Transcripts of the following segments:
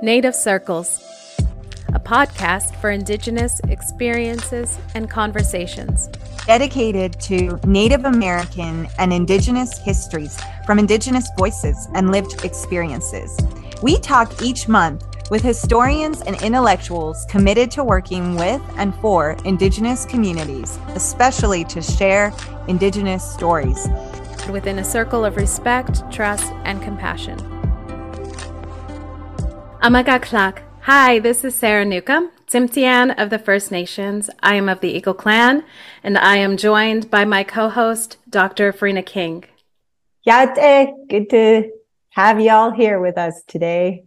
Native Circles, a podcast for Indigenous experiences and conversations. Dedicated to Native American and Indigenous histories from Indigenous voices and lived experiences. We talk each month with historians and intellectuals committed to working with and for Indigenous communities, especially to share Indigenous stories. Within a circle of respect, trust, and compassion. Amaga Klak. Hi, this is Sarah Newcomb, Tsimshian of the First Nations. I am of the Eagle Clan, and I am joined by my co-host, Dr. Farina King. Yate, good to have you all here with us today.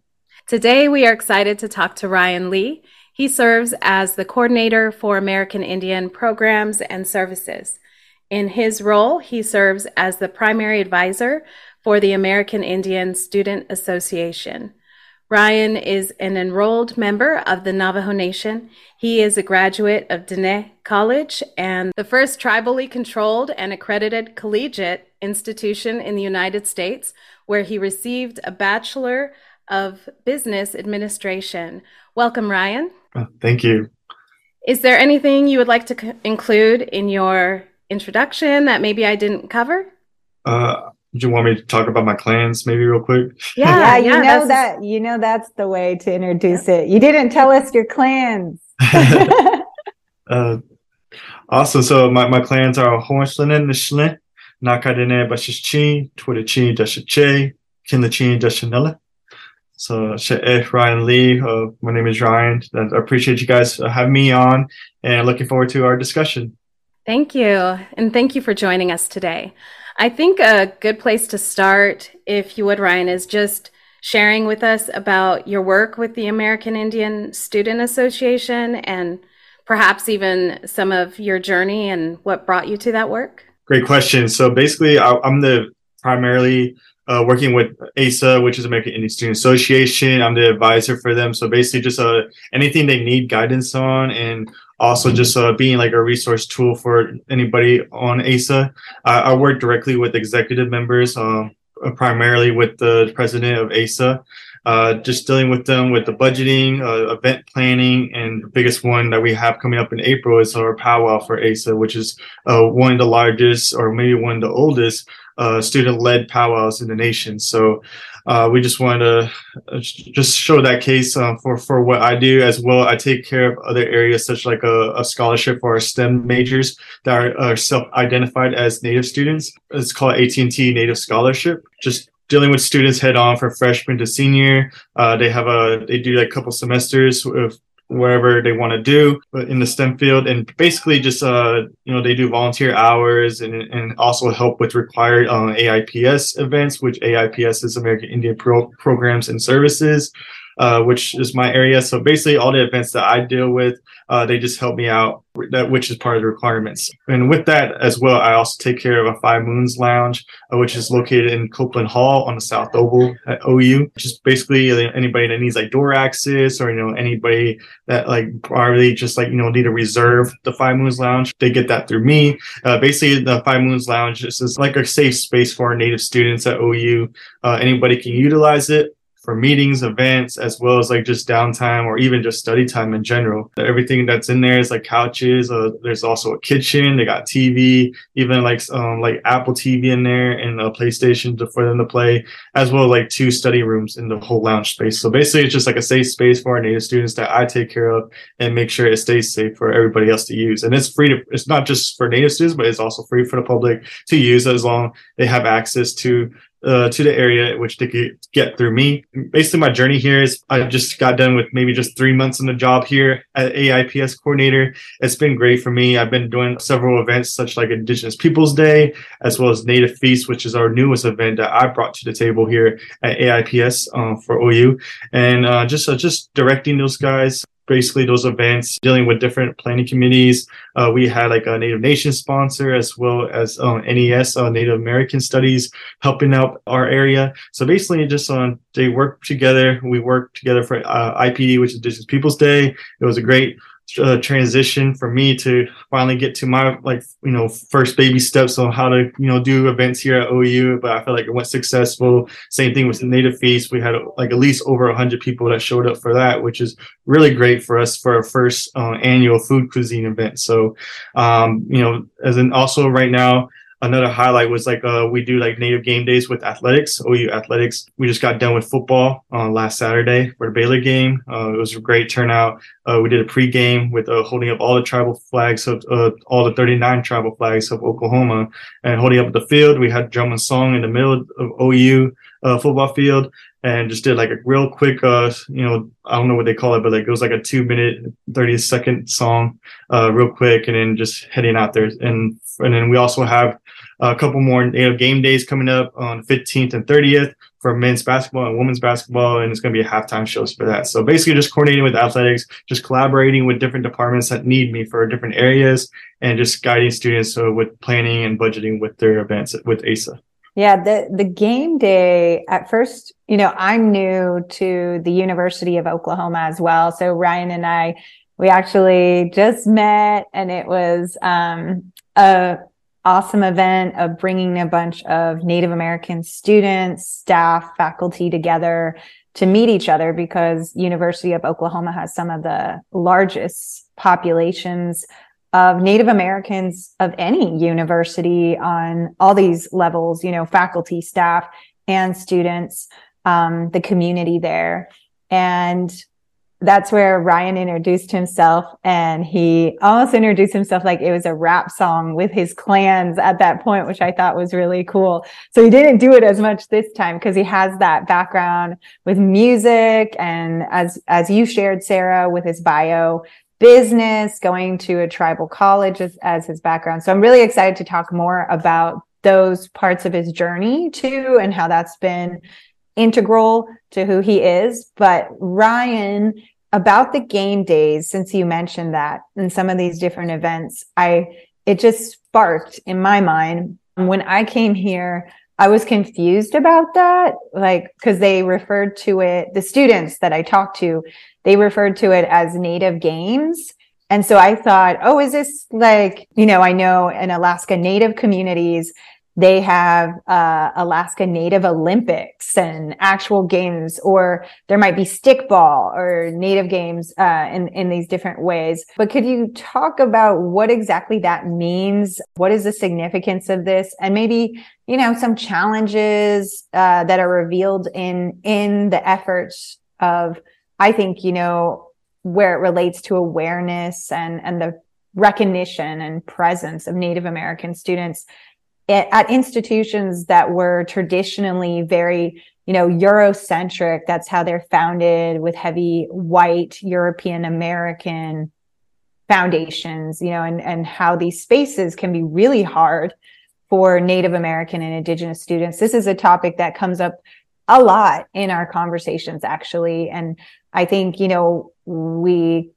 Today, we are excited to talk to Ryan Lee. He serves as the coordinator for American Indian programs and services. In his role, he serves as the primary advisor for the American Indian Student Association. Ryan is an enrolled member of the Navajo Nation. He is a graduate of Diné College and the first tribally controlled and accredited collegiate institution in the United States, where he received a Bachelor of Business Administration. Welcome, Ryan. Thank you. Is there anything you would like to include in your introduction that maybe I didn't cover? Do you want me to talk about my clans maybe real quick? Yeah, that's the way to introduce it. You didn't tell us your clans. Awesome. So my clans are Hornslin and Nishlin, Nakadene, Bashishin, Twodchin, Dashinjay, Chinle, Dashinjay. So Ryan Lee, my name is Ryan. I appreciate you guys having me on and looking forward to our discussion. Thank you. And thank you for joining us today. I think a good place to start, if you would, Ryan, is just sharing with us about your work with the American Indian Student Association and perhaps even some of your journey and what brought you to that work. Great question. So basically, I'm the primarily working with AISA, which is American Indian Student Association. I'm the advisor for them. So basically just anything they need guidance on, and also just being like a resource tool for anybody on AISA. I work directly with executive members, primarily with the president of AISA, just dealing with them with the budgeting, event planning, and the biggest one that we have coming up in April is our powwow for AISA, which is one of the largest, or maybe one of the oldest, student-led powwows in the nation. So we just want to just show that case for what I do as well. I take care of other areas such like a scholarship for our STEM majors that are self-identified as Native students. It's called AT&T Native Scholarship. Just dealing with students head on from freshman to senior. They do like a couple semesters of wherever they want to do in the STEM field, and basically just they do volunteer hours and also help with required AIPS events, which AIPS is American Indian programs and services, which is my area. So basically all the events that I deal with, they just help me out, which is part of the requirements. And with that as well, I also take care of a Five Moons Lounge, which is located in Copeland Hall on the South Oval at OU. Just basically anybody that needs like door access, or anybody that like probably just like need to reserve the Five Moons Lounge, they get that through me. Basically, the Five Moons Lounge is like a safe space for our Native students at OU. Anybody can utilize it for meetings, events, as well as like just downtime or even just study time in general. Everything that's in there is like couches. There's also a kitchen. They got TV, even like Apple TV in there, and a PlayStation for them to play, as well as like two study rooms in the whole lounge space. So basically it's just like a safe space for our Native students that I take care of and make sure it stays safe for everybody else to use. And it's not just for Native students, but it's also free for the public to use as long they have access to the area, which they could get through me. Basically, my journey here is I just got done with maybe just 3 months on the job here at AIPS coordinator. It's been great for me. I've been doing several events such like Indigenous Peoples Day, as well as Native Feast, which is our newest event that I brought to the table here at AIPS for OU. And just directing those guys, basically those events, dealing with different planning committees. We had like a Native Nation sponsor, as well as NES, Native American Studies, helping out our area. So basically just they work together. We work together for IPD, which is Indigenous Peoples Day. It was a great transition for me to finally get to my, like, you know, first baby steps on how to, you know, do events here at OU. But I feel like it went successful. Same thing with the Native Feast. We had like at least over 100 people that showed up for that, which is really great for us for our first annual food cuisine event. So, you know, as in also right now, another highlight was like we do like Native game days with athletics, OU athletics. We just got done with football last Saturday for the Baylor game. It was a great turnout. We did a pregame with holding up all the tribal flags, of all the 39 tribal flags of Oklahoma, and holding up the field. We had drum and song in the middle of OU football field, and just did like a real quick, you know, I don't know what they call it, but like it was like a 2-minute, 30-second song, real quick, and then just heading out there. And then we also have a couple more Native game days coming up on the 15th and 30th for men's basketball and women's basketball, and it's going to be a halftime shows for that. So basically just coordinating with athletics, just collaborating with different departments that need me for different areas, and just guiding students with planning and budgeting with their events with ASA. Yeah, the game day at first, you know, I'm new to the University of Oklahoma as well. So Ryan and I, we actually just met, and it was a awesome event of bringing a bunch of Native American students, staff, faculty together to meet each other, because University of Oklahoma has some of the largest populations of Native Americans of any university on all these levels, you know, faculty, staff, and students, the community there. And that's where Ryan introduced himself, and he almost introduced himself like it was a rap song with his clans at that point, which I thought was really cool. So he didn't do it as much this time because he has that background with music, and as you shared, Sarah, with his bio, business, going to a tribal college as his background. So I'm really excited to talk more about those parts of his journey too, and how that's been integral to who he is. But Ryan, about the game days, since you mentioned that, and some of these different events, it just sparked in my mind. When I came here, I was confused about that, like, because they referred to it, the students that I talked to, they referred to it as Native Games. And so I thought, oh, is this like, you know, I know in Alaska Native communities, they have Alaska Native Olympics and actual games, or there might be stickball or Native games in these different ways. But could you talk about what exactly that means? What is the significance of this? And maybe, you know, some challenges that are revealed in the efforts of, I think, you know, where it relates to awareness and the recognition and presence of Native American students at institutions that were traditionally very, you know, Eurocentric. That's how they're founded, with heavy white European American foundations, you know, and how these spaces can be really hard for Native American and Indigenous students. This is a topic that comes up a lot in our conversations, actually. And I think, you know, we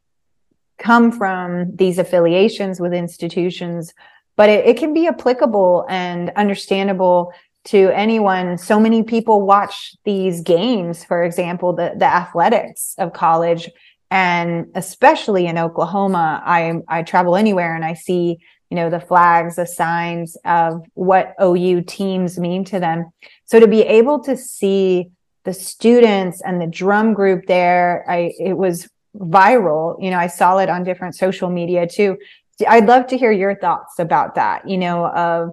come from these affiliations with institutions, but it can be applicable and understandable to anyone. So many people watch these games, for example, the athletics of college, and especially in Oklahoma, I travel anywhere and I see, you know, the flags, the signs of what OU teams mean to them. So to be able to see the students and the drum group there, it was viral. You know, I saw it on different social media too. I'd love to hear your thoughts about that, you know, of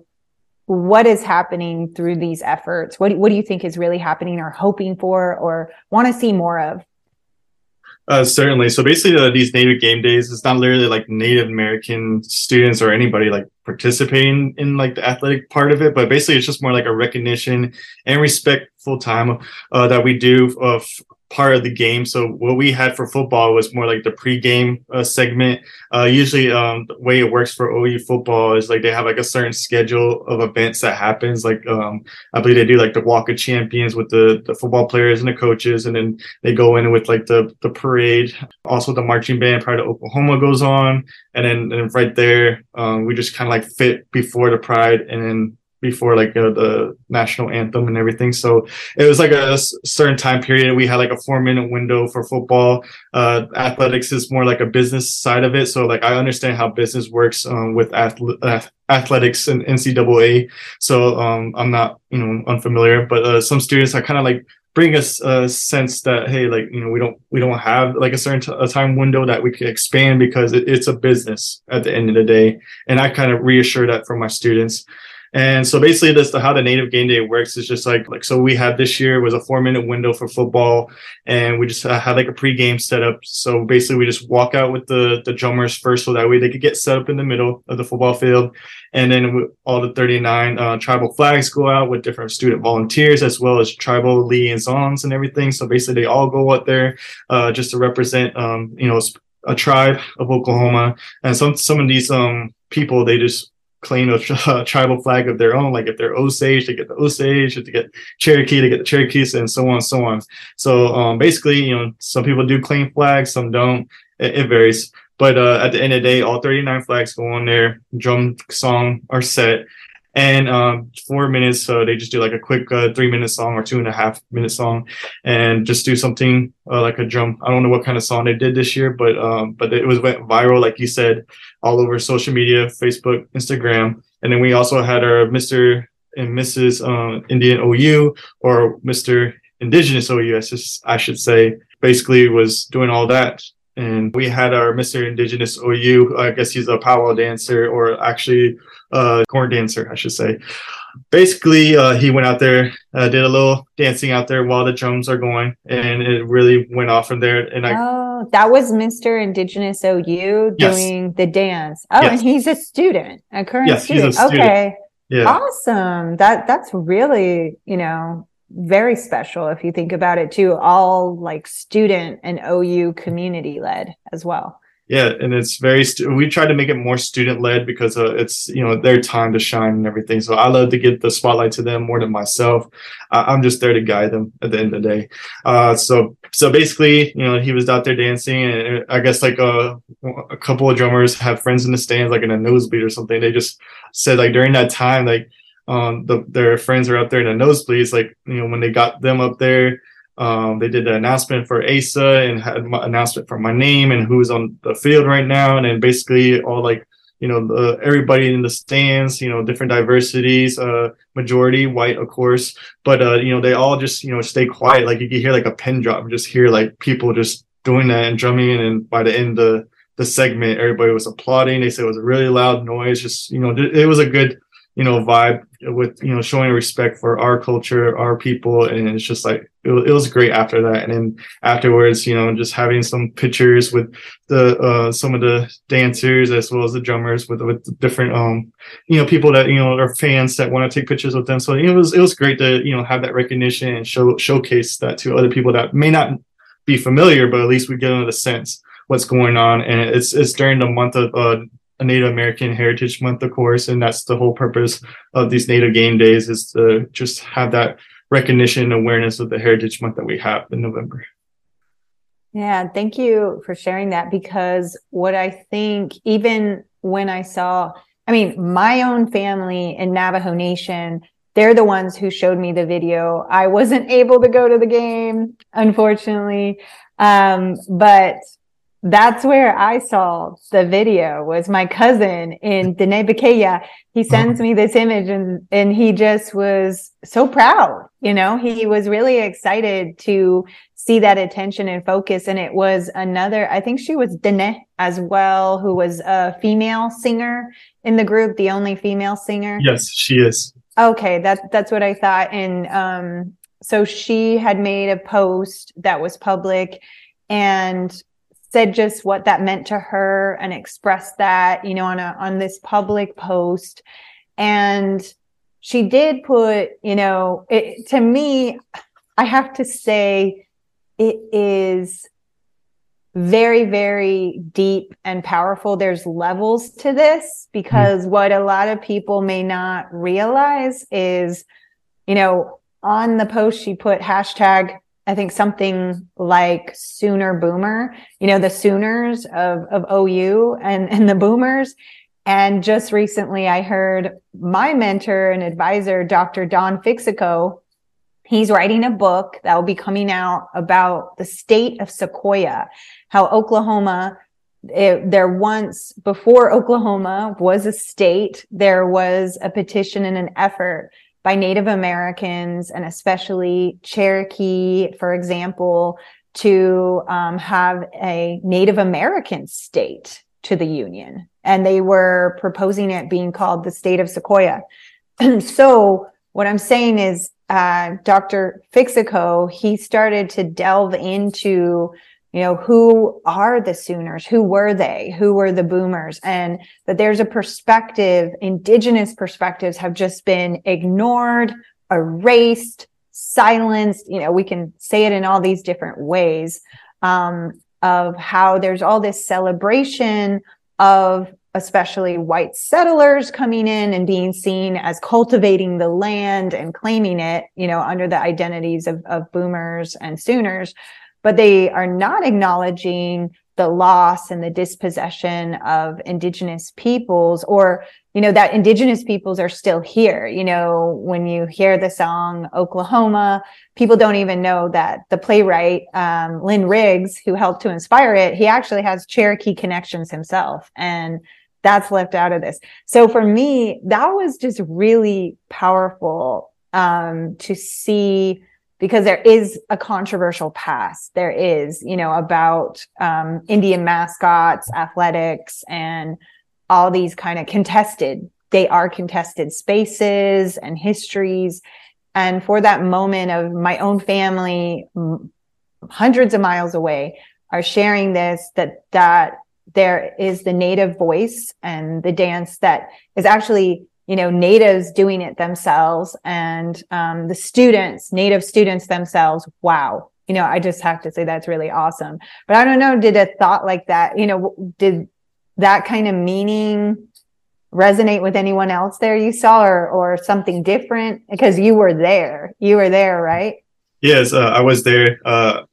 what is happening through these efforts. What do you think is really happening, or hoping for, or want to see more of? Certainly. So basically these Native game days, it's not literally like Native American students or anybody like participating in like the athletic part of it, but basically it's just more like a recognition and respectful time that we do of part of the game. So what we had for football was more like the pregame segment. Usually the way it works for OU football is like they have like a certain schedule of events that happens. Like I believe they do like the Walk of Champions with the football players and the coaches, and then they go in with like the parade. Also the marching band Pride of Oklahoma goes on, and then right there we just kind of like fit before the Pride, and then before like the national anthem and everything. So it was like a certain time period. We had like a 4-minute window for football. Athletics is more like a business side of it. So like I understand how business works with athletics and NCAA. So I'm not, unfamiliar, but some students are kind of like bring us a sense that, hey, like, we don't have like a certain time window that we could expand because it's a business at the end of the day. And I kind of reassure that for my students. And so basically how the Native Game Day works is just like, so we had this year was a 4-minute window for football, and we just had like a pregame setup. So basically we just walk out with the drummers first, so that way they could get set up in the middle of the football field. And then all the 39 tribal flags go out with different student volunteers as well as tribal liaisons and everything. So basically they all go out there just to represent, a tribe of Oklahoma. And some of these people, they just claim a tribal flag of their own. Like if they're Osage, they get the Osage. If they get Cherokee, they get the Cherokees, and so on, so on. So basically, some people do claim flags, some don't. It varies. But at the end of the day, all 39 flags go on there. Drum song are set, and 4 minutes. So they just do like a quick 3-minute song or 2.5-minute song, and just do something like a drum. I don't know what kind of song they did this year, but it went viral, like you said, all over social media, Facebook, Instagram. And then we also had our Mr. and Mrs. Indian OU, or Mr. Indigenous OU, I should say, basically was doing all that. And we had our Mr. Indigenous OU, I guess he's a powwow dancer, or actually corn dancer, I should say. Basically, he went out there, did a little dancing out there while the drums are going, and it really went off from there. And that was Mr. Indigenous OU doing the dance. Oh, yes. And he's a student, a current student. He's a student. Okay, yeah. Awesome. That's really, very special if you think about it too. All like student and OU community led as well. Yeah, and it's we try to make it more student-led because it's, their time to shine and everything. So I love to give the spotlight to them more than myself. I'm just there to guide them at the end of the day. So basically, he was out there dancing, and I guess like a couple of drummers have friends in the stands, like in a nosebleed or something. They just said like during that time, like their friends are up there in the nosebleeds. Like, when they got them up there, they did the announcement for Asa and had my announcement for my name and who's on the field right now. And then basically all like, everybody in the stands, different diversities, majority white, of course, but, they all just, stay quiet. Like you could hear like a pin drop and just hear like people just doing that and drumming. And by the end of the segment, everybody was applauding. They said it was a really loud noise. Just, it was a good, vibe with, showing respect for our culture, our people. And it's just like, it was great after that. And then afterwards, just having some pictures with the some of the dancers as well as the drummers with different people that are fans that want to take pictures with them. So it was great to have that recognition and showcase that to other people that may not be familiar, but at least we get another sense what's going on. And it's during the month of Native American Heritage Month, of course, and that's the whole purpose of these Native Game Days, is to just have that recognition and awareness of the Heritage Month that we have in November. Yeah, thank you for sharing that, because what I think, even when I saw, my own family in Navajo Nation, they're the ones who showed me the video. I wasn't able to go to the game, unfortunately, but that's where I saw the video, was my cousin in Diné. He sends me this image, and he just was so proud. He was really excited to see that attention and focus. And it was another, I think she was Diné as well, who was a female singer in the group, the only female singer. Yes, she is. Okay. That's what I thought. And, so she had made a post that was public and said just what that meant to her and expressed that, on this public post. And she did put, to me, I have to say it is very, very deep and powerful. There's levels to this, because what a lot of people may not realize is, on the post she put hashtag, I think something like Sooner Boomer, the Sooners of OU and the Boomers. And just recently, I heard my mentor and advisor, Dr. Don Fixico, he's writing a book that will be coming out about the state of Sequoia, how Oklahoma, there once, before Oklahoma was a state, there was a petition and an effort by Native Americans, and especially Cherokee, for example, to have a Native American state to the Union. And they were proposing it being called the State of Sequoia. So what I'm saying is Dr. Fixico, he started to delve into, you know, who are the Sooners? Who were they? Who were the Boomers? And that there's a perspective, indigenous perspectives have just been ignored, erased, silenced. You know, we can say it in all these different ways, of how there's all this celebration of especially white settlers coming in and being seen as cultivating the land and claiming it, you know, under the identities of Boomers and Sooners, but they are not acknowledging the loss and the dispossession of indigenous peoples, or, you know, that indigenous peoples are still here. You know, when you hear the song Oklahoma, people don't even know that the playwright, Lynn Riggs, who helped to inspire it, he actually has Cherokee connections himself, and that's left out of this. So for me, that was just really powerful, to see, because there is a controversial past. There is, you know, about Indian mascots, athletics, and all these kind of contested, they are contested spaces and histories. And for that moment of my own family, hundreds of miles away, are sharing this, that there is the Native voice and the dance that is actually, you know, natives doing it themselves, and the students, native students themselves. Wow. You know, I just have to say that's really awesome. But I don't know, did a thought like that, you know, did that kind of meaning resonate with anyone else there you saw, or something different? Because you were there, right? Yes, I was there.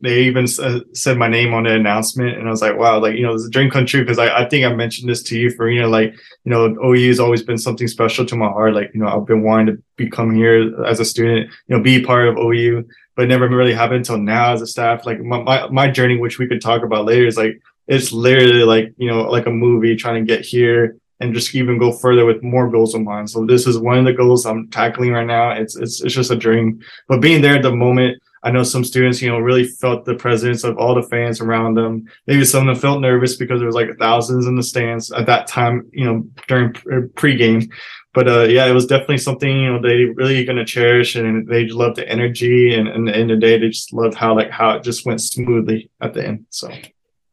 They even said my name on the announcement, and I was like, wow, like, you know, it's a dream come true, because I think I mentioned this to you, Farina, like, you know, OU has always been something special to my heart. Like, you know, I've been wanting to become here as a student, you know, be part of OU, but it never really happened until now as a staff. Like my journey, which we could talk about later, is like, it's literally like, you know, like a movie trying to get here and just even go further with more goals of mine. So this is one of the goals I'm tackling right now. It's just a dream. But being there at the moment, I know some students, you know, really felt the presence of all the fans around them. Maybe some of them felt nervous because there was like thousands in the stands at that time, you know, during pregame. But yeah, it was definitely something, you know, they really going to cherish, and they loved the energy. And at the end of the day, they just loved how it just went smoothly at the end. So,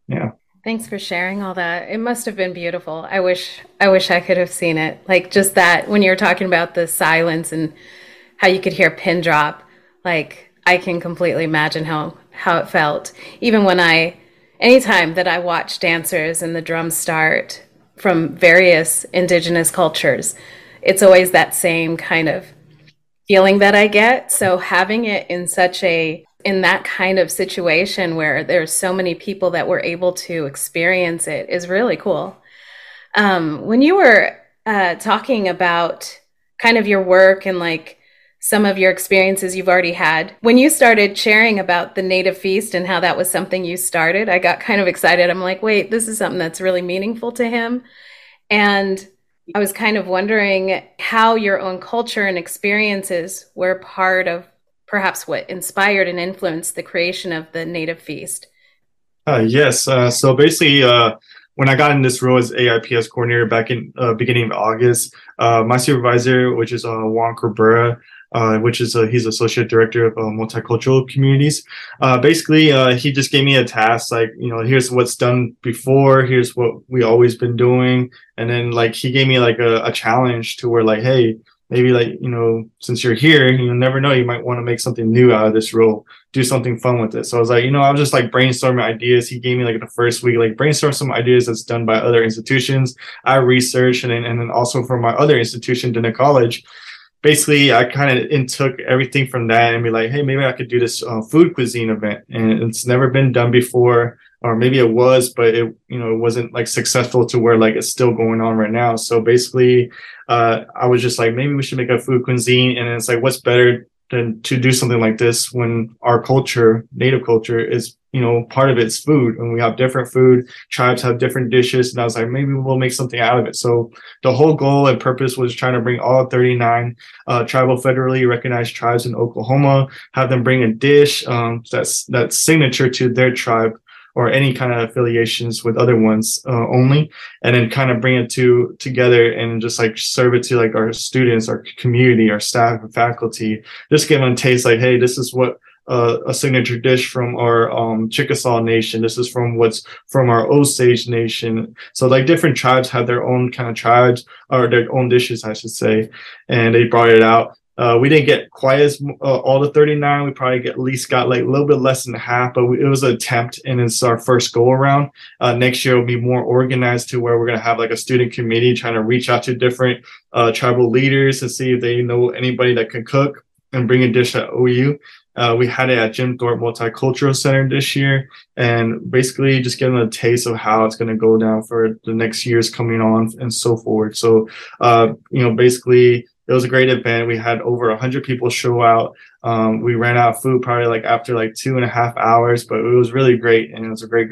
yeah. Thanks for sharing all that. It must have been beautiful. I wish I could have seen it. Like just that, when you were talking about the silence and how you could hear a pin drop, like I can completely imagine how it felt. Even when anytime that I watch dancers and the drums start from various indigenous cultures, it's always that same kind of feeling that I get. So having it in that kind of situation where there's so many people that were able to experience it is really cool. When you were talking about kind of your work and like some of your experiences you've already had, when you started sharing about the Native Feast and how that was something you started, I got kind of excited. I'm like, wait, this is something that's really meaningful to him. And I was kind of wondering how your own culture and experiences were part of perhaps what inspired and influenced the creation of the Native Feast. Yes. So basically, when I got in this role as AIPS coordinator back in beginning of August, my supervisor, which is Juan Cabrera, which is he's associate director of multicultural communities. Basically, he just gave me a task, like, you know, here's what's done before, here's what we always been doing. And then like he gave me like a challenge to where like, hey, maybe like, you know, since you're here, you never know, you might want to make something new out of this role, do something fun with it. So I was like, you know, I was just like brainstorming ideas. He gave me like the first week, like brainstorm some ideas that's done by other institutions. I researched and then also from my other institution, Diné College. Basically, I kind of took everything from that and be like, hey, maybe I could do this food cuisine event. And it's never been done before. or maybe it was, but it, you know, it wasn't like successful to where like it's still going on right now. So basically, I was just like, maybe we should make a food cuisine. And it's like, what's better than to do something like this when our culture, Native culture, is, you know, part of it's food, and we have different food, tribes have different dishes. And I was like, maybe we'll make something out of it. So the whole goal and purpose was trying to bring all 39 tribal federally recognized tribes in Oklahoma, have them bring a dish that's signature to their tribe or any kind of affiliations with other ones only, and then kind of bring it together and just like serve it to like our students, our community, our staff, our faculty, just give them a taste like, hey, this is what a signature dish from our Chickasaw Nation. This is from what's from our Osage Nation. So like different tribes have their own kind of tribes, or their own dishes, I should say. And they brought it out. We didn't get quite as all the 39. We probably at least got like a little bit less than half, but it was an attempt, and it's our first go around. Next year will be more organized to where we're going to have like a student committee trying to reach out to different tribal leaders to see if they know anybody that can cook and bring a dish at OU. We had it at Jim Thorpe Multicultural Center this year, and basically just getting a taste of how it's going to go down for the next years coming on and so forward. So, you know, basically it was a great event. We had over 100 people show out. We ran out of food probably like after like 2.5 hours, but it was really great. And it was a great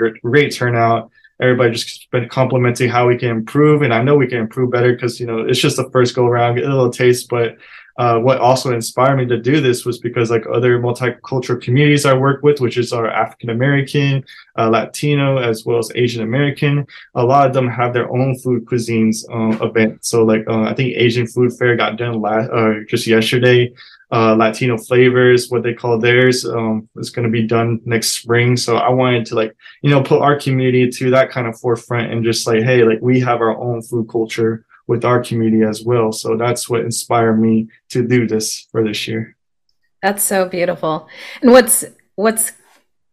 turnout. Everybody just been complimenting how we can improve. And I know we can improve better because, you know, it's just the first go around, get a little taste, but what also inspired me to do this was because like other multicultural communities I work with, which is our African-American, Latino, as well as Asian-American, a lot of them have their own food cuisines event. So like I think Asian Food Fair got done just yesterday. Latino flavors, what they call theirs, is going to be done next spring. So I wanted to like, you know, put our community to that kind of forefront and just like, hey, like we have our own food culture with our community as well. So that's what inspired me to do this for this year. That's so beautiful. And what's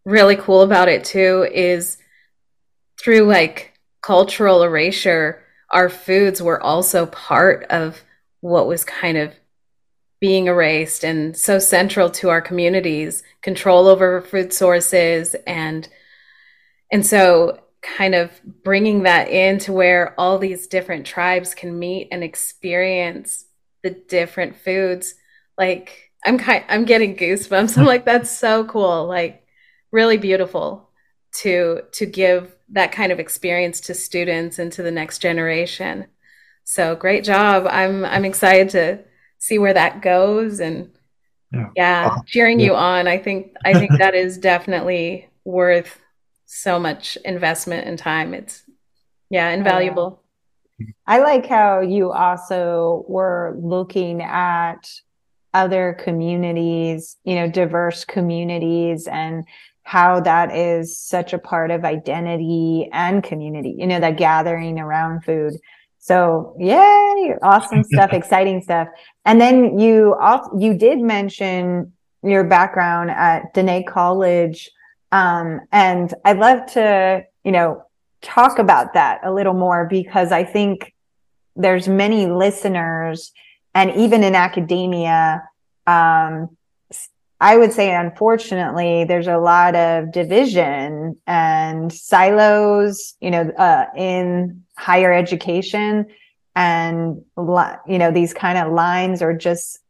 really cool about it too is through like cultural erasure, our foods were also part of what was kind of being erased and so central to our communities, control over food sources. And so kind of bringing that into where all these different tribes can meet and experience the different foods. Like I'm getting goosebumps. I'm like, that's so cool. Like really beautiful to give that kind of experience to students and to the next generation. So great job. I'm excited to see where that goes. And cheering you on. I think that is definitely worth so much investment and time. It's invaluable. I like how you also were looking at other communities, you know, diverse communities, and how that is such a part of identity and community, you know, that gathering around food. So yay, awesome stuff, exciting stuff. And then you did mention your background at Diné College. And I'd love to, you know, talk about that a little more, because I think there's many listeners, and even in academia, I would say, unfortunately, there's a lot of division and silos, you know, in higher education, and, you know, these kind of lines are just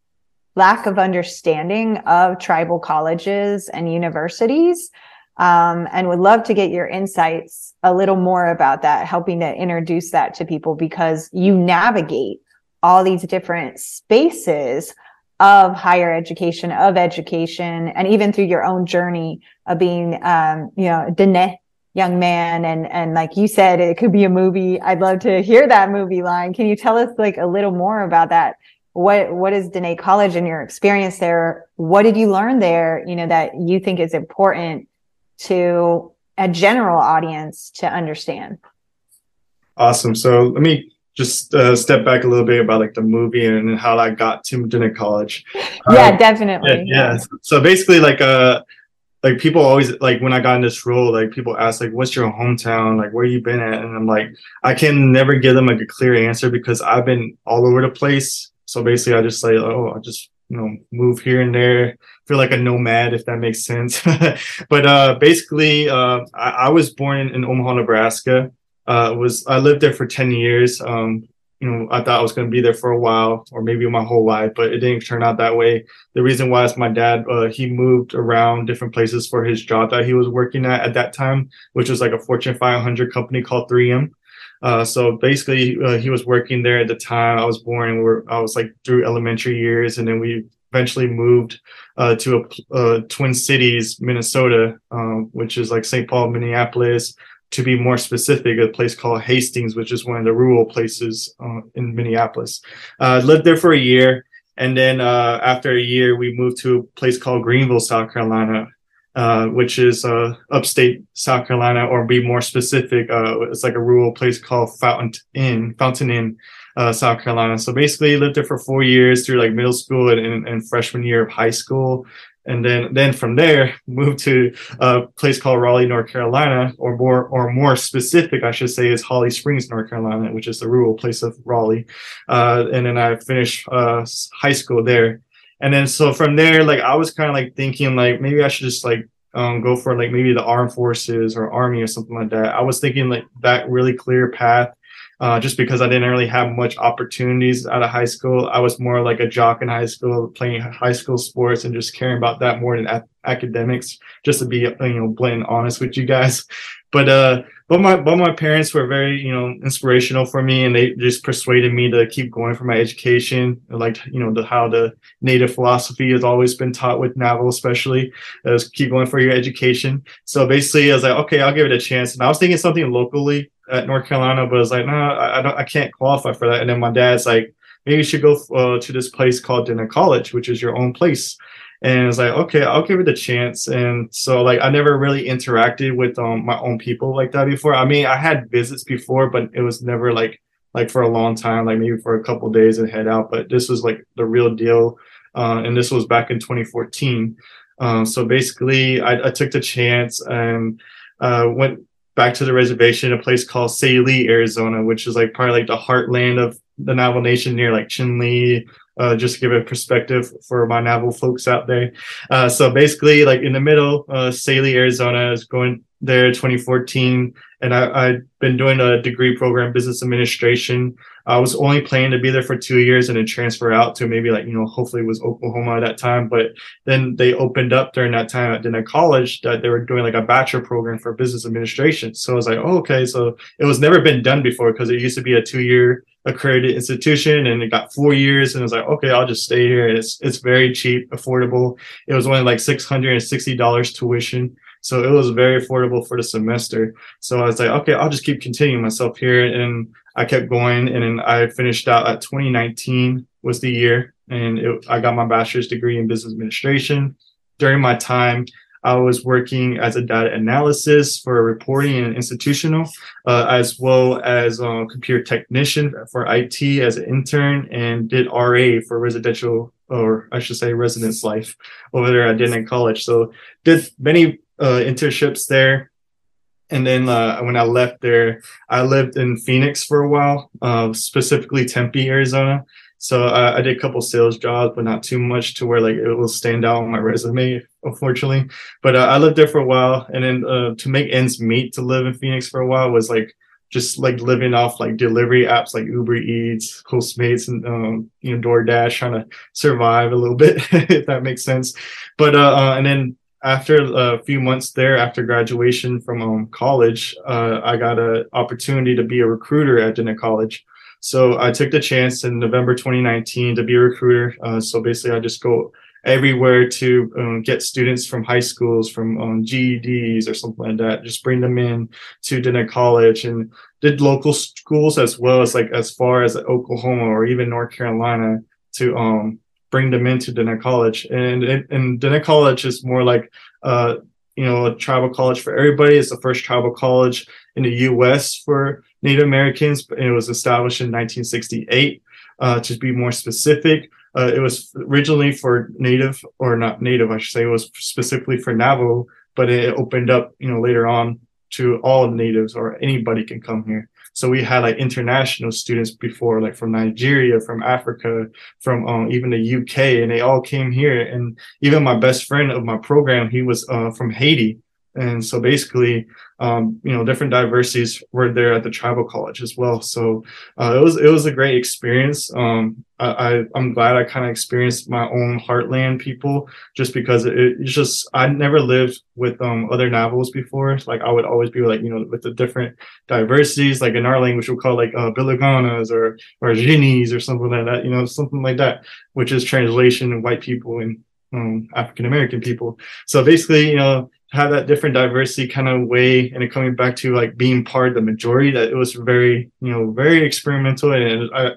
lack of understanding of tribal colleges and universities. And would love to get your insights a little more about that, helping to introduce that to people, because you navigate all these different spaces of higher education, of education, and even through your own journey of being, you know, Diné young man. And like you said, it could be a movie. I'd love to hear that movie line. Can you tell us like a little more about that? What is Diné College and your experience there? What did you learn there, you know, that you think is important to a general audience to understand? Awesome. So let me just step back a little bit about like the movie and how I got to Diné College. Yeah, definitely. Yeah. So basically like people always, like when I got in this role, like people ask like, what's your hometown? Like where you been at? And I'm like, I can never give them like a clear answer because I've been all over the place. So basically I just say, oh, I just move here and there, feel like a nomad, if that makes sense. But basically, I was born in Omaha, Nebraska. I lived there for 10 years. I thought I was going to be there for a while or maybe my whole life, but it didn't turn out that way. The reason why is my dad, he moved around different places for his job that he was working at that time, which was like a Fortune 500 company called 3M. So basically, he was working there at the time I was born. I was like through elementary years, and then we eventually moved to Twin Cities, Minnesota, which is like St. Paul, Minneapolis. To be more specific, a place called Hastings, which is one of the rural places in Minneapolis. Lived there for a year. And then after a year, we moved to a place called Greenville, South Carolina, which is upstate South Carolina, or be more specific, it's like a rural place called Fountain Inn, South Carolina. So basically lived there for 4 years through like middle school and freshman year of high school. And then from there, moved to a place called Raleigh, North Carolina, or more specific, I should say, is Holly Springs, North Carolina, which is the rural place of Raleigh. And then I finished high school there. And then so from there, like I was kind of like thinking like maybe I should just like go for like maybe the armed forces or army or something like that. I was thinking like that really clear path. Just because I didn't really have much opportunities out of high school. I was more like a jock in high school, playing high school sports and just caring about that more than academics, just to be, blatant honest with you guys. But my parents were very, inspirational for me, and they just persuaded me to keep going for my education. Like, how the Native philosophy has always been taught with Navajo, especially, is keep going for your education. So basically I was like, okay, I'll give it a chance. And I was thinking something locally at North Carolina, but I was like, no, I can't qualify for that. And then my dad's like, maybe you should go to this place called Diné College, which is your own place. And it's like, okay, I'll give it a chance. And so, like, I never really interacted with my own people like that before. I mean, I had visits before, but it was never like for a long time, like maybe for a couple of days and head out. But this was like the real deal. And this was back in 2014. So basically, I took the chance and went back to the reservation, a place called Tsaile, Arizona, which is like probably like the heartland of the Navajo Nation near like Chinle. Just to give a perspective for my Navajo folks out there. So basically, like in the middle, Tsaile, Arizona, I was going there 2014, and I'd been doing a degree program, business administration. I was only planning to be there for 2 years and then transfer out to maybe like, hopefully it was Oklahoma at that time. But then they opened up during that time at Diné College that they were doing like a bachelor program for business administration. So I was like, oh, okay. So it was never been done before because it used to be a 2-year accredited institution, and it got 4 years, and I was like, okay, I'll just stay here. It's very cheap, affordable. It was only like $660 tuition, so it was very affordable for the semester. So I was like, okay, I'll just keep continuing myself here, and I kept going, and then I finished out at 2019 was the year, and I got my bachelor's degree in business administration. During my time, I was working as a data analysis for reporting and institutional, as well as a computer technician for IT as an intern, and did RA for residential, or I should say residence life over there at Diné College. So did many internships there. And then when I left there, I lived in Phoenix for a while, specifically Tempe, Arizona. So I did a couple sales jobs, but not too much to where like it will stand out on my resume, unfortunately. But I lived there for a while, and then to make ends meet, to live in Phoenix for a while was like just like living off like delivery apps like Uber Eats, Postmates, and DoorDash, trying to survive a little bit, if that makes sense. But and then after a few months there, after graduation from college, I got an opportunity to be a recruiter at Diné College. So I took the chance in November 2019 to be a recruiter. So basically, I just go everywhere to get students from high schools, from GEDs or something like that, just bring them in to Diné College, and did local schools as well as like as far as Oklahoma or even North Carolina to bring them into Diné College. And Diné College is more like a tribal college for everybody. It's the first tribal college in the U.S. for Native Americans, and it was established in 1968. To be more specific, it was originally for Native, or not Native, I should say, it was specifically for Navajo, but it opened up, later on to all Natives, or anybody can come here. So we had like international students before, like from Nigeria, from Africa, from even the UK, and they all came here. And even my best friend of my program, he was from Haiti. And so basically, you know, different diversities were there at the tribal college as well. So it was a great experience. I'm glad I kind of experienced my own heartland people, just because it's just, I never lived with other Navajos before. Like I would always be like, you know, with the different diversities, like in our language, we'll call like Biliganas or Jinis or something like that, you know, something like that, which is translation of white people and African-American people. So basically, you know, have that different diversity kind of way, and it coming back to like being part of the majority, that it was very, you know, very experimental. And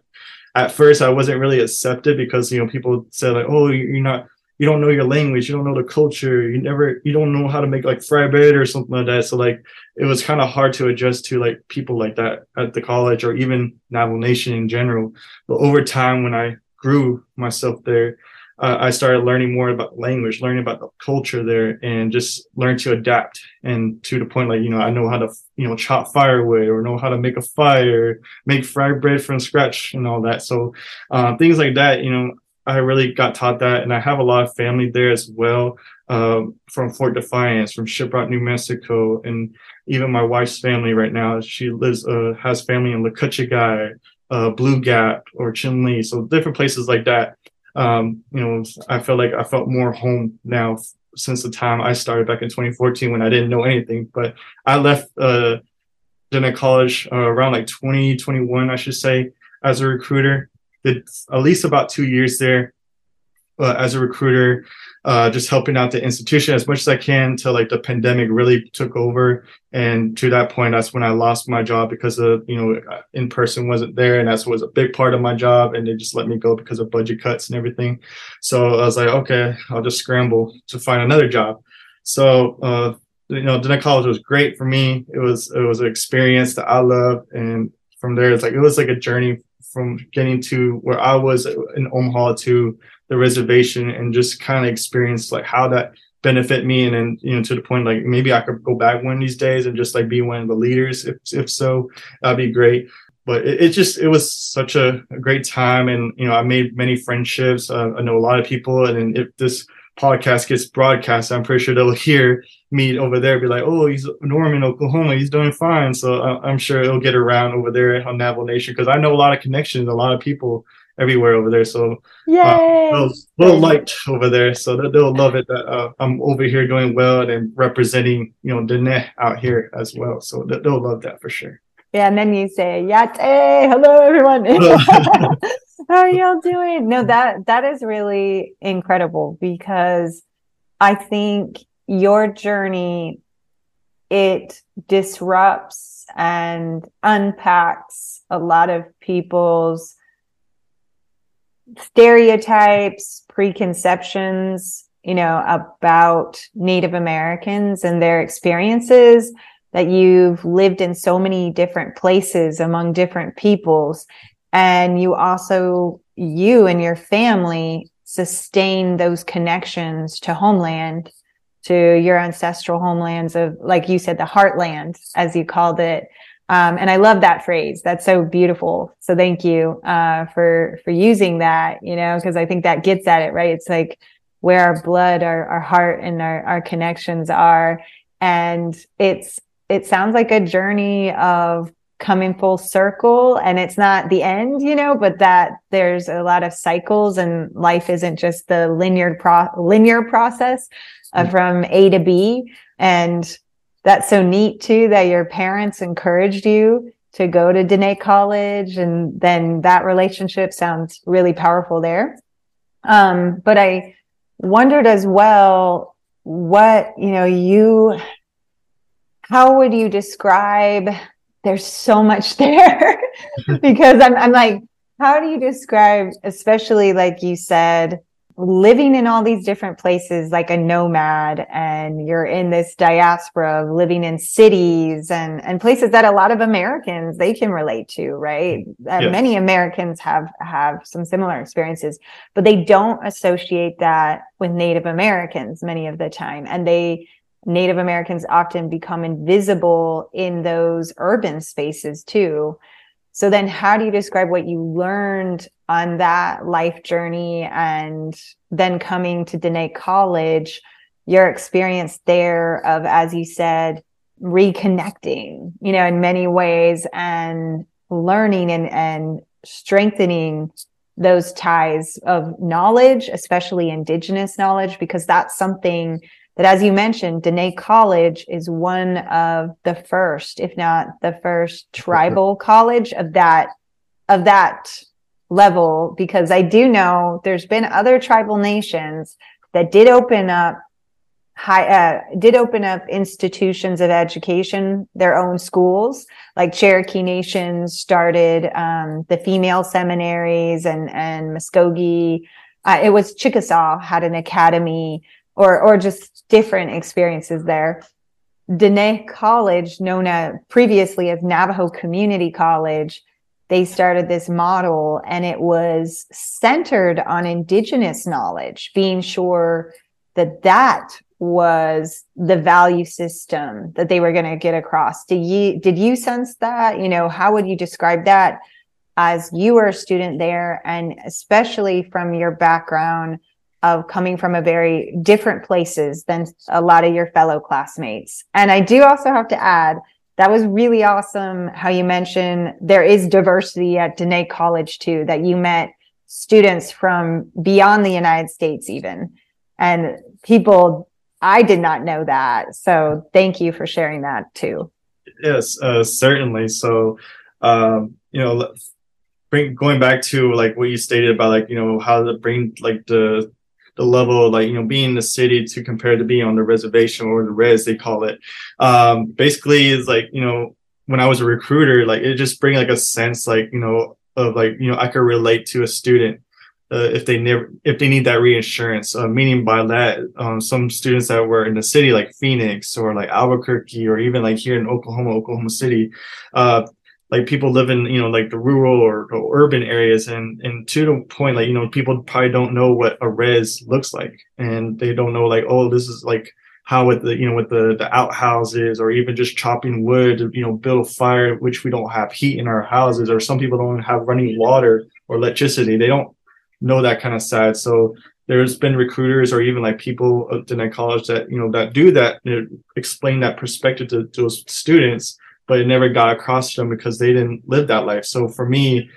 at first I wasn't really accepted because, you know, people said like, oh, you don't know your language, you don't know the culture, you don't know how to make like fried bread or something like that. So like it was kind of hard to adjust to like people like that at the college, or even Navajo Nation in general. But over time, when I grew myself there, I started learning more about language, learning about the culture there, and just learn to adapt. And to the point, like, you know, I know how to, you know, chop firewood, or know how to make a fire, make fried bread from scratch and all that. So things like that, you know, I really got taught that. And I have a lot of family there as well, from Fort Defiance, from Shiprock, New Mexico. And even my wife's family right now, she lives, has family in Lakuchigai, Blue Gap, or Chinle. So different places like that. You know, I feel like I felt more home now since the time I started back in 2014, when I didn't know anything. But I left Diné College around like 2021, I should say, as a recruiter. Did at least about 2 years there as a recruiter, just helping out the institution as much as I can until like the pandemic really took over. And to that point, that's when I lost my job because of, you know, in person wasn't there. And that was a big part of my job. And they just let me go because of budget cuts and everything. So I was like, okay, I'll just scramble to find another job. So, you know, Diné College was great for me. It was an experience that I loved. And from there, it was like a journey from getting to where I was in Omaha to the reservation, and just kind of experience like how that benefit me. And then, you know, to the point, like maybe I could go back one of these days and just like be one of the leaders. If so, that'd be great. But it was such a great time. And, you know, I made many friendships. I know a lot of people. And then if this podcast gets broadcast, I'm pretty sure they'll hear me over there be like, oh, he's Norman, Oklahoma, he's doing fine. So I'm sure it'll get around over there on Navajo Nation, because I know a lot of connections, a lot of people everywhere over there. So they'll like over there, so they'll love it that I'm over here doing well and representing, you know, Diné out here as well. So they'll love that for sure. Yeah, and then you say, Yate, hello everyone. How are y'all doing? No, that is really incredible, because I think your journey, it disrupts and unpacks a lot of people's stereotypes, preconceptions, you know, about Native Americans and their experiences, that you've lived in so many different places among different peoples. And you and your family sustain those connections to homeland, to your ancestral homelands of, like you said, the heartland, as you called it. And I love that phrase. That's so beautiful. So thank you for using that, you know, because I think that gets at it, right? It's like where our blood, our heart, and our connections are. And it sounds like a journey of coming full circle, and it's not the end, you know, but that there's a lot of cycles, and life isn't just the linear process from A to B. And that's so neat too, that your parents encouraged you to go to Diné College, and then that relationship sounds really powerful there. But I wondered as well, how would you describe, there's so much there because I'm like, how do you describe, especially like you said, living in all these different places like a nomad, and you're in this diaspora of living in cities and places that a lot of Americans, they can relate to, right? Yes. Many Americans have some similar experiences, but they don't associate that with Native Americans many of the time. And they Native Americans often become invisible in those urban spaces too. So then how do you describe what you learned on that life journey and then coming to Diné College, your experience there of, as you said, reconnecting, you know, in many ways and learning and strengthening those ties of knowledge, especially Indigenous knowledge, because that's something that, as you mentioned, Diné College is one of the first, if not the first tribal college of that level, because I do know there's been other tribal nations that did open up institutions of education, their own schools, like Cherokee Nation started the female seminaries and Muskogee. It was Chickasaw had an academy, or just different experiences there. Diné College, known as, previously as Navajo Community College, they started this model, and it was centered on Indigenous knowledge, being sure that was the value system that they were going to get across. Did you sense that? You know, how would you describe that as you were a student there, and especially from your background of coming from a very different places than a lot of your fellow classmates? And I do also have to add, that was really awesome how you mentioned there is diversity at Diné College too, that you met students from beyond the United States even, and people, I did not know that. So thank you for sharing that too. Yes, certainly. So, going back to like what you stated about like, you know, how to bring like the level, like, you know, being in the city to compare to being on the reservation, or the res they call it. Basically is like, you know, when I was a recruiter, like it just brings like a sense like, you know, of like, you know, I could relate to a student. If they need that reassurance, meaning by that, some students that were in the city, like Phoenix or like Albuquerque, or even like here in Oklahoma City, like people live in, you know, like the rural or urban areas, and to the point, like, you know, people probably don't know what a res looks like, and they don't know like, oh, this is like how with the, you know, with the outhouses, or even just chopping wood to, you know, build a fire, which we don't have heat in our houses, or some people don't have running water or electricity. They don't know that kind of side. So there's been recruiters or even like people at Diné College that, you know, that do that, explain that perspective to those students, but it never got across to them because they didn't live that life. So for me,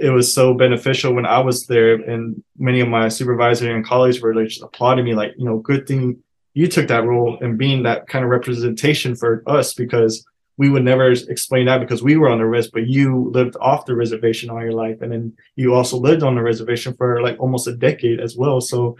it was so beneficial when I was there, and many of my supervisors and colleagues were like just applauding me, like, you know, good thing you took that role and being that kind of representation for us, because we would never explain that because we were on the res, but you lived off the reservation all your life. And then you also lived on the reservation for like almost a decade as well. So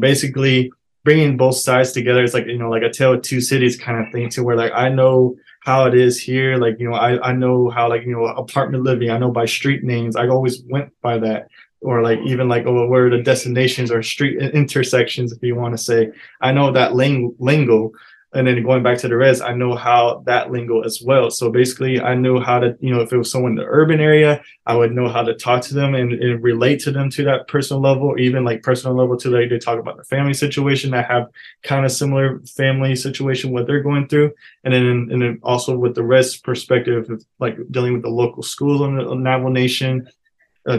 basically bringing both sides together, it's like, you know, like a tale of two cities kind of thing, to where like, I know how it is here. Like, you know, I know how, like, you know, apartment living, I know by street names, I always went by that. Or like even like, oh, where are the destinations or street intersections, if you want to say, I know that lingo. And then going back to the res, I know how that lingo as well. So basically, I knew how to, you know, if it was someone in the urban area, I would know how to talk to them and relate to them to that personal level, or even like personal level to like they talk about the family situation. I have kind of similar family situation, what they're going through. And then also with the res perspective, of like dealing with the local schools on the Navajo Nation,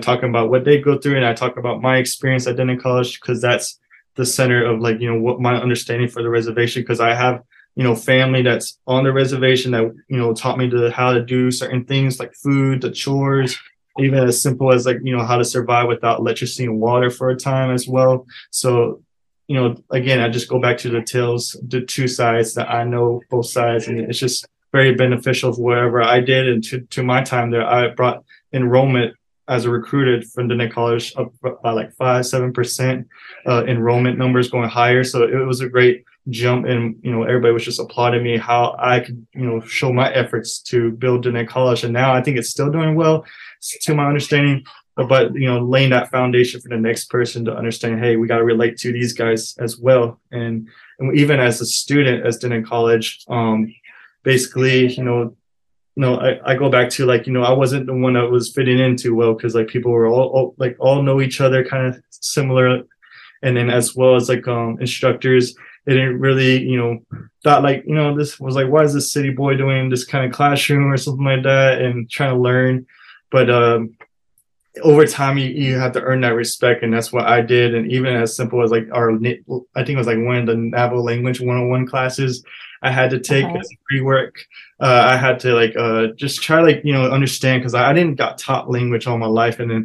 talking about what they go through. And I talk about my experience at Diné College, because that's the center of like, you know, what my understanding for the reservation, because I have, you know, family that's on the reservation that, you know, taught me how to do certain things like food, the chores, even as simple as like, you know, how to survive without electricity and water for a time as well. So, you know, again, I just go back to the tales, the two sides that I know both sides, and it's just very beneficial for whatever I did. And to my time there, I brought enrollment as a recruiter from Diné College up by like 5-7%, enrollment numbers going higher. So it was a great jump, and, you know, everybody was just applauding me how I could, you know, show my efforts to build Diné College. And now I think it's still doing well to my understanding, but, you know, laying that foundation for the next person to understand, hey, we got to relate to these guys as well. And even as a student as Diné College, basically, you know, no, I go back to like, you know, I wasn't the one that was fitting in too well, because like people were all know each other, kind of similar. And then as well as like instructors, They didn't really, thought like, this was like, why is this city boy doing this kind of classroom or something like that and trying to learn? But over time, you have to earn that respect. And that's what I did. And even as simple as like I think it was like one of the Navajo language 101 classes I had to take as free work. I had to just try understand, because I didn't got taught language all my life. And then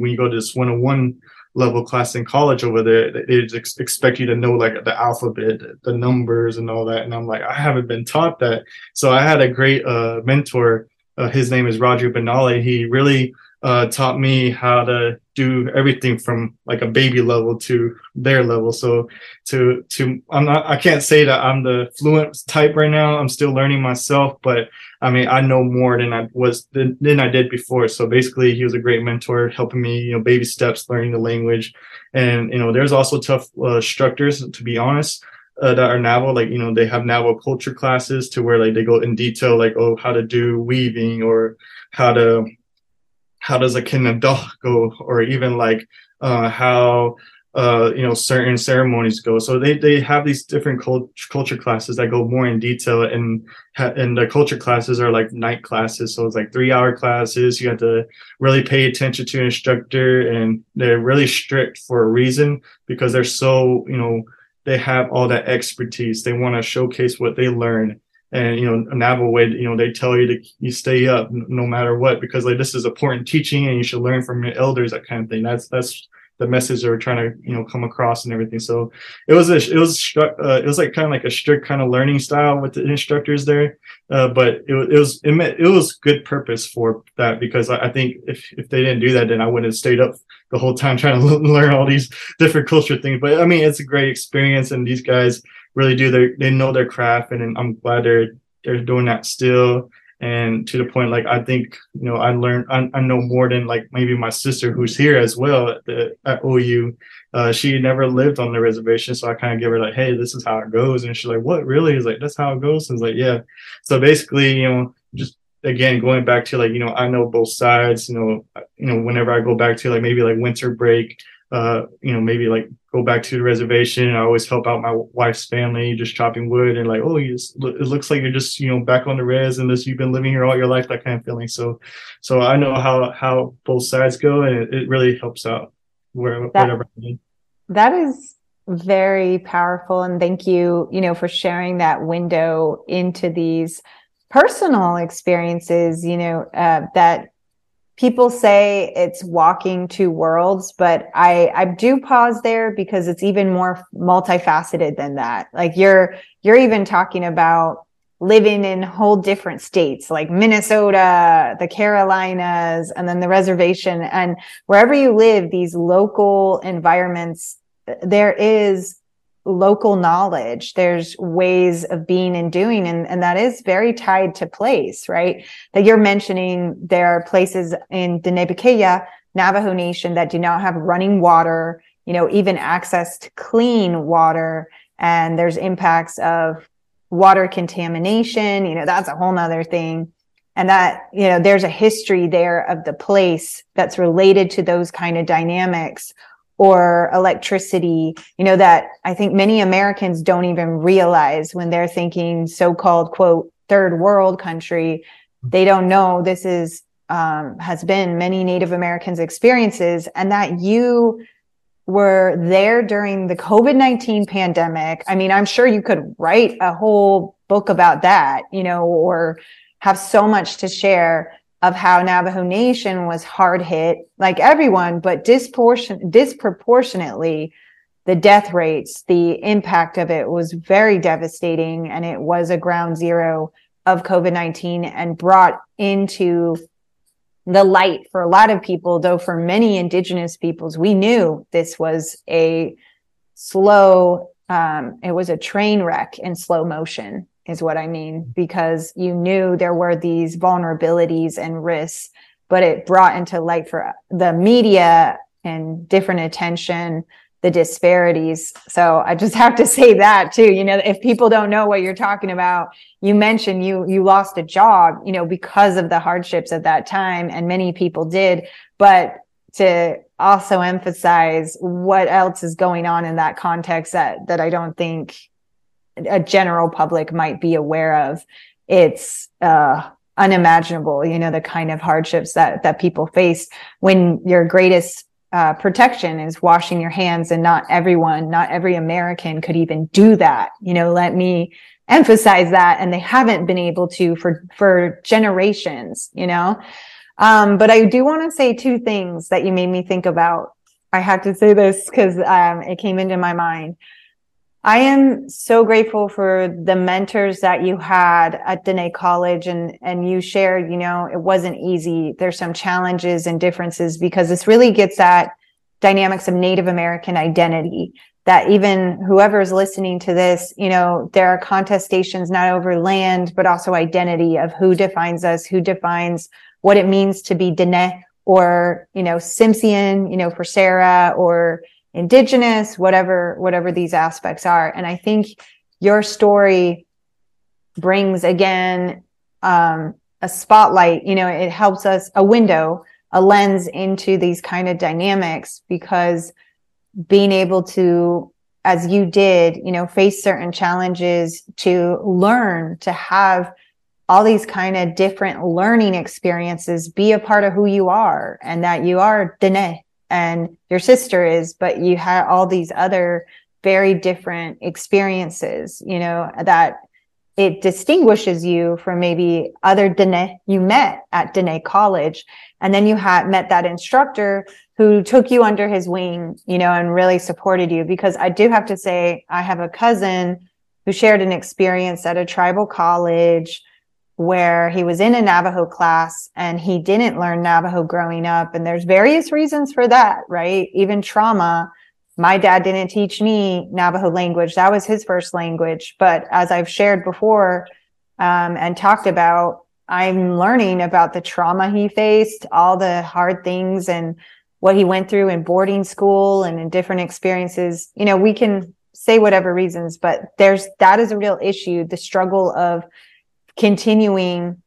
when you go to this 101 level class in college over there, they just expect you to know like the alphabet, the numbers and all that. And I'm like, I haven't been taught that. So I had a great mentor. His name is Roger Benali. He really taught me how to do everything from like a baby level to their level. So I can't say that I'm the fluent type right now. I'm still learning myself, but I mean, I know more than I did before. So basically he was a great mentor, helping me, baby steps, learning the language. And, there's also tough instructors, to be honest, that are Navajo, they have Navajo culture classes to where they go in detail, how to do weaving or how does a kinadok go, or even how certain ceremonies go. So they have these different culture classes that go more in detail, and the culture classes are like night classes. So it's like 3-hour classes. You have to really pay attention to an instructor, and they're really strict for a reason, because they're so, they have all that expertise. They want to showcase what they learn. And, Navajo way, they tell you you stay up no matter what, because this is important teaching and you should learn from your elders, that kind of thing. That's the message they were trying to, come across and everything. So it was like kind of like a strict kind of learning style with the instructors there. But it was good purpose for that, because I think if they didn't do that, then I wouldn't have stayed up the whole time trying to learn all these different culture things. But I mean, it's a great experience, and these guys really do they know their craft, and I'm glad they're doing that still. And to the point, I think, I know more than maybe my sister who's here as well at OU. She never lived on the reservation. So I kind of give her hey, this is how it goes. And she's like, what, really? It's like, that's how it goes. And it's like, yeah. So basically, just again, going back to I know both sides, whenever I go back to maybe winter break, maybe go back to the reservation. I always help out my wife's family, just chopping wood, and it looks like you're just back on the res, and you've been living here all your life, that kind of feeling. So I know how both sides go, and it really helps out whatever I need. That is very powerful, and thank you, for sharing that window into these personal experiences. That. People say it's walking two worlds, but I do pause there, because it's even more multifaceted than that. You're even talking about living in whole different states, like Minnesota, the Carolinas, and then the reservation. And wherever you live, these local environments, there is local knowledge, there's ways of being and doing, and that is very tied to place, right? That you're mentioning, there are places in the Diné Navajo Nation that do not have running water, even access to clean water, and there's impacts of water contamination, that's a whole nother thing. And that, there's a history there of the place that's related to those kind of dynamics, or electricity, that I think many Americans don't even realize when they're thinking so-called, quote, third world country. They don't know this is, has been many Native Americans' experiences, and that you were there during the COVID-19 pandemic. I mean, I'm sure you could write a whole book about that, or have so much to share of how Navajo Nation was hard hit, like everyone, but disproportionately, the death rates, the impact of it was very devastating. And it was a ground zero of COVID-19, and brought into the light for a lot of people, though for many Indigenous peoples, we knew this was a slow, it was a train wreck in slow motion, is what I mean, because you knew there were these vulnerabilities and risks, but it brought into light for the media and different attention, the disparities. So I just have to say that too, if people don't know what you're talking about. You mentioned you lost a job, because of the hardships at that time, and many people did, but to also emphasize what else is going on in that context that I don't think a general public might be aware of, it's unimaginable, you know, the kind of hardships that people face when your greatest protection is washing your hands. And not every American could even do that. You know, let me emphasize that. And they haven't been able to for generations, you know. But I do want to say two things that you made me think about. I had to say this because it came into my mind. I am so grateful for the mentors that you had at Diné College, and you shared, you know, it wasn't easy. There's some challenges and differences, because this really gets at dynamics of Native American identity, that even whoever is listening to this, you know, there are contestations not over land, but also identity of who defines us, who defines what it means to be Diné or, you know, Tsimshian, you know, for Sarah, or Indigenous, whatever these aspects are. And I think your story brings again a spotlight, you know, it helps us, a window, a lens into these kind of dynamics, because being able to, as you did, you know, face certain challenges, to learn, to have all these kind of different learning experiences be a part of who you are, and that you are Diné, and your sister is, but you had all these other very different experiences, you know, that it distinguishes you from maybe other Diné you met at Diné College. And then you had met that instructor who took you under his wing, you know, and really supported you. Because I do have to say, I have a cousin who shared an experience at a tribal college where he was in a Navajo class and he didn't learn Navajo growing up. And there's various reasons for that, right? Even trauma. My dad didn't teach me Navajo language. That was his first language. But as I've shared before and talked about, I'm learning about the trauma he faced, all the hard things and what he went through in boarding school and in different experiences. You know, we can say whatever reasons, but that is a real issue, the struggle of continuing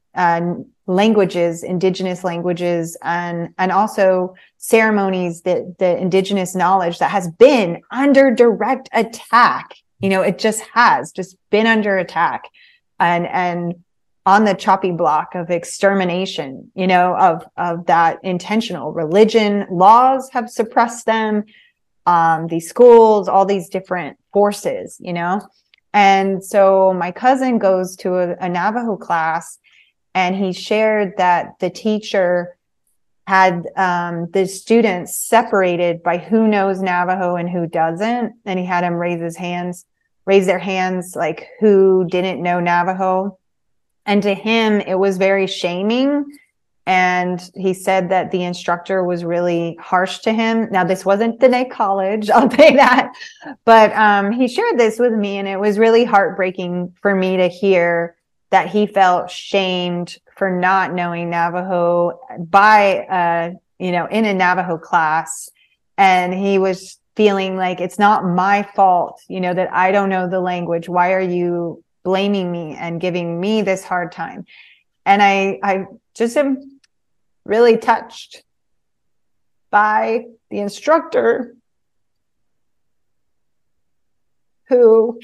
languages, indigenous languages, and also ceremonies, the indigenous knowledge that has been under direct attack. You know, it just has just been under attack and on the chopping block of extermination, you know, of that intentional religion. Laws have suppressed them, these schools, all these different forces, you know. And so my cousin goes to a Navajo class, and he shared that the teacher had the students separated by who knows Navajo and who doesn't. And he had them raise their hands, like who didn't know Navajo. And to him, it was very shaming. And he said that the instructor was really harsh to him. Now, this wasn't Diné College, I'll say that. But he shared this with me, and it was really heartbreaking for me to hear that he felt shamed for not knowing Navajo by, you know, in a Navajo class. And he was feeling like, it's not my fault, you know, that I don't know the language. Why are you blaming me and giving me this hard time? And I just am really touched by the instructor who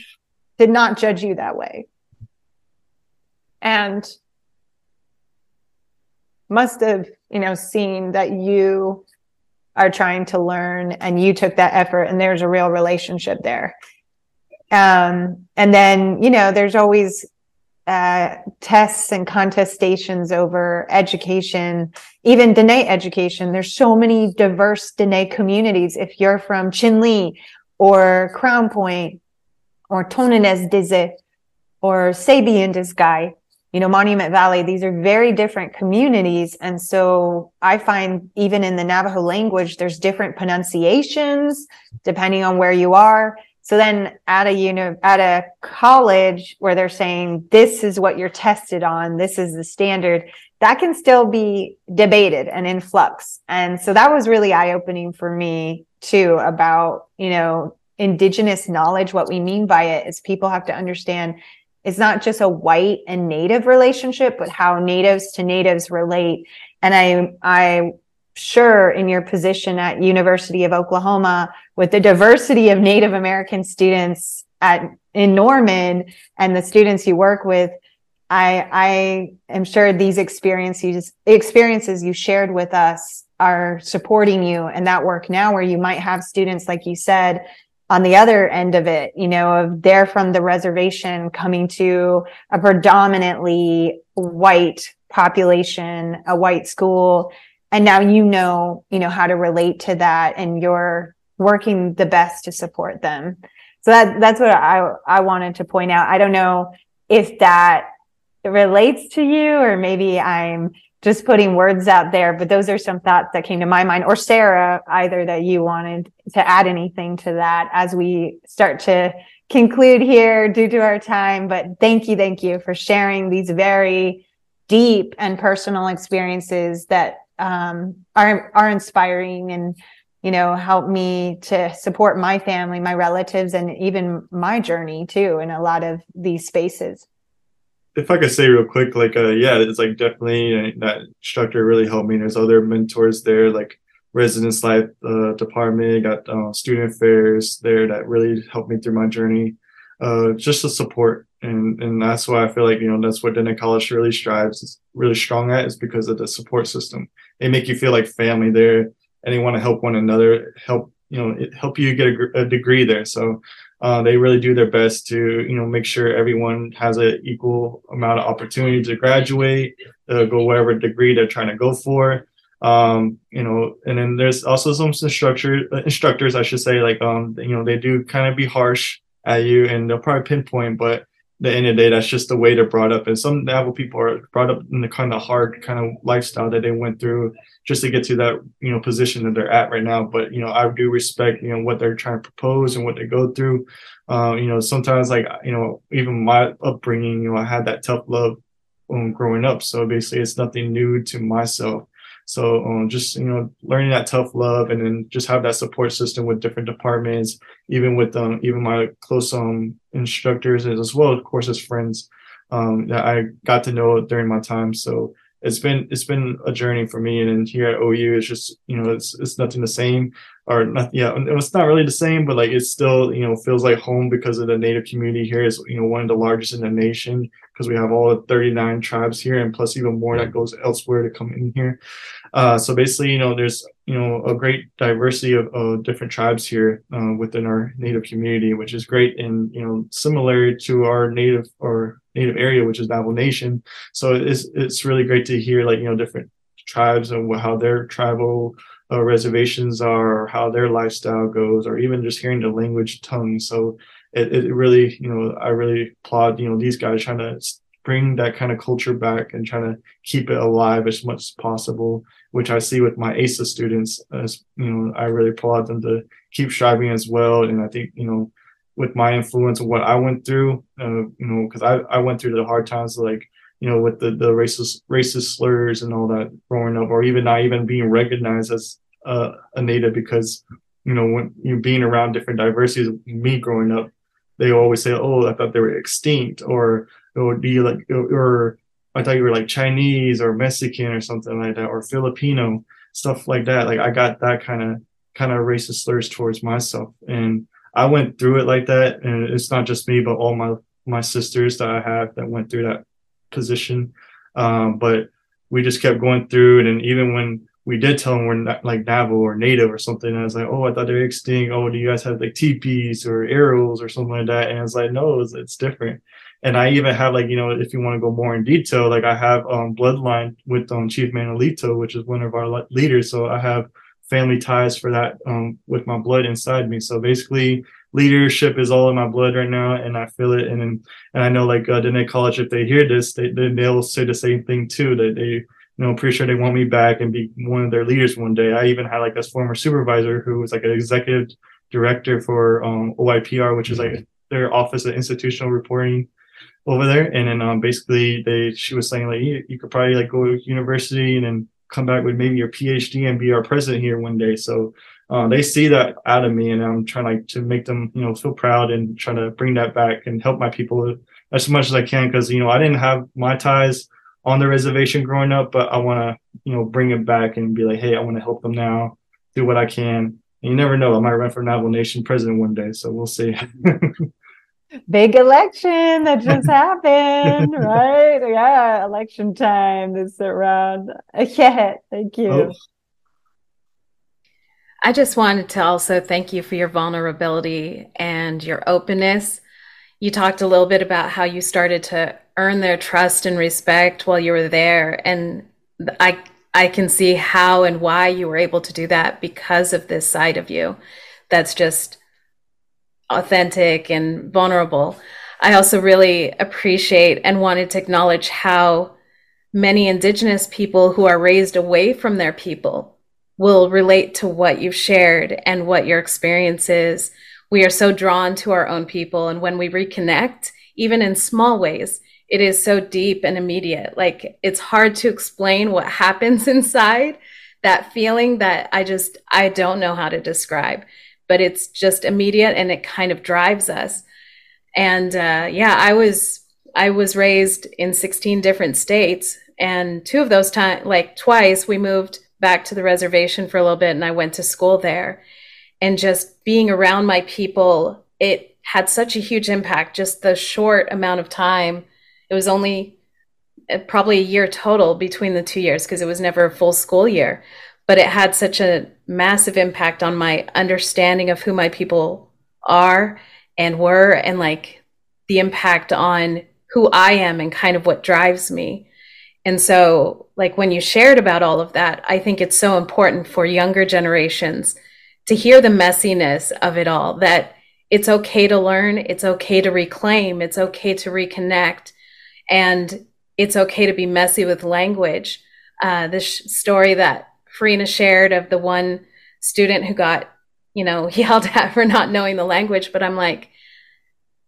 did not judge you that way, and must have, you know, seen that you are trying to learn and you took that effort, and there's a real relationship there. And then, you know, there's always tests and contestations over education, even Diné education. There's so many diverse Diné communities. If you're from Chinle or Crown Point or Tonines Dizit or Sabian Dizgai, you know, Monument Valley, these are very different communities. And so I find even in the Navajo language, there's different pronunciations depending on where you are. So then at a college where they're saying, this is what you're tested on, this is the standard, that can still be debated and in flux. And so that was really eye-opening for me too, about, you know, indigenous knowledge. What we mean by it is people have to understand it's not just a white and native relationship, but how natives to natives relate. And I sure, in your position at University of Oklahoma, with the diversity of Native American students in Norman and the students you work with, I am sure these experiences you shared with us are supporting you in that work now, where you might have students, like you said, on the other end of it, you know, of they're from the reservation coming to a predominantly white population, a white school. And now, you know, how to relate to that, and you're working the best to support them. So that's what I wanted to point out. I don't know if that relates to you, or maybe I'm just putting words out there, but those are some thoughts that came to my mind. Or Sarah, either that you wanted to add anything to that as we start to conclude here due to our time. But thank you for sharing these very deep and personal experiences that are inspiring and, you know, help me to support my family, my relatives, and even my journey too in a lot of these spaces. If I could say real quick, it's like definitely that instructor really helped me. And there's other mentors there, like residence life department, got student affairs there that really helped me through my journey, just the support. And that's why I feel like, you know, that's what Diné College really strives, is really strong at, is because of the support system. They make you feel like family there, and they want to help one another, help you get a degree there. So they really do their best to, you know, make sure everyone has an equal amount of opportunity to graduate, go whatever degree they're trying to go for. You know, and then there's also some instructors, I should say, like, you know, they do kind of be harsh at you, and they'll probably pinpoint, but the end of the day, that's just the way they're brought up. And some Navajo people are brought up in the kind of hard kind of lifestyle that they went through just to get to that, you know, position that they're at right now. But, you know, I do respect, you know, what they're trying to propose and what they go through. You know, sometimes, like, you know, even my upbringing, you know, I had that tough love growing up. So basically it's nothing new to myself. So just, you know, learning that tough love, and then just have that support system with different departments, even with even my close instructors, as well, of course, as friends that I got to know during my time. So it's been a journey for me. And then here at OU, it's just, you know, it's nothing the same, or not. Yeah, it's not really the same, but like it's still, you know, feels like home, because of the Native community here is, you know, one of the largest in the nation, because we have all the 39 tribes here, and plus even more that goes elsewhere to come in here. So basically, you know, there's, you know, a great diversity of different tribes here within our Native community, which is great, and, you know, similar to our Native area, which is Navajo Nation. So it's really great to hear, like, you know, different tribes and how their tribal reservations are, or how their lifestyle goes, or even just hearing the language tongue. So it really, you know, I really applaud, you know, these guys trying to bring that kind of culture back and trying to keep it alive as much as possible, which I see with my ASA students. As, you know, I really applaud them to keep striving as well. And I think, you know, with my influence of what I went through, you know, because I went through the hard times, like, you know, with the racist slurs and all that growing up, or even not even being recognized as a Native, because, you know, when you're being around different diversities, me growing up, they always say, "Oh, I thought they were extinct," or "Do you like?" Or "I thought you were like Chinese or Mexican or something like that, or Filipino," stuff like that. Like I got that kind of racist slurs towards myself, and I went through it like that. And it's not just me, but all my sisters that I have that went through that position. But we just kept going through it, and even when we did tell them we're not like Navajo or Native or something, and I was like, "Oh, I thought they were extinct. Oh, do you guys have like teepees or arrows or something like that?" And I was like, "No, it's different." And I even have, like, you know, if you want to go more in detail, like I have bloodline with Chief Manolito, which is one of our leaders. So I have family ties for that with my blood inside me. So basically, leadership is all in my blood right now, and I feel it. And I know, like, Diné College, if they hear this, they'll say the same thing too, that they, you know, pretty sure they want me back and be one of their leaders one day. I even had like this former supervisor who was like an executive director for OIPR, which is like their Office of Institutional Reporting over there. And then basically she was saying, like, you could probably like go to university and then come back with maybe your PhD and be our president here one day. So they see that out of me, and I'm trying like to make them, you know, feel proud and trying to bring that back and help my people as much as I can. Cause, you know, I didn't have my ties on the reservation growing up, but I want to, you know, bring it back and be like, "Hey, I want to help them now, do what I can." And you never know, I might run for Navajo Nation president one day. So we'll see. Big election that just happened, right? Yeah, election time this around. Yeah, thank you. Oh. I just wanted to also thank you for your vulnerability and your openness. You talked a little bit about how you started to earn their trust and respect while you were there. And I can see how and why you were able to do that because of this side of you that's just authentic and vulnerable. I also really appreciate and wanted to acknowledge how many Indigenous people who are raised away from their people will relate to what you've shared and what your experience is. We are so drawn to our own people. And when we reconnect, even in small ways, it is so deep and immediate. Like, it's hard to explain what happens inside, that feeling that I don't know how to describe, but it's just immediate and it kind of drives us. And I was raised in 16 different states, and two of those times, like twice, we moved back to the reservation for a little bit and I went to school there. And just being around my people, it had such a huge impact, just the short amount of time. It was only probably a year total between the 2 years because it was never a full school year, but it had such a massive impact on my understanding of who my people are and were, and like the impact on who I am and kind of what drives me. And so like when you shared about all of that, I think it's so important for younger generations to hear the messiness of it all, that it's okay to learn, it's okay to reclaim, it's okay to reconnect, and it's okay to be messy with language. This story that Farina shared of the one student who got, yelled at for not knowing the language, but I'm like,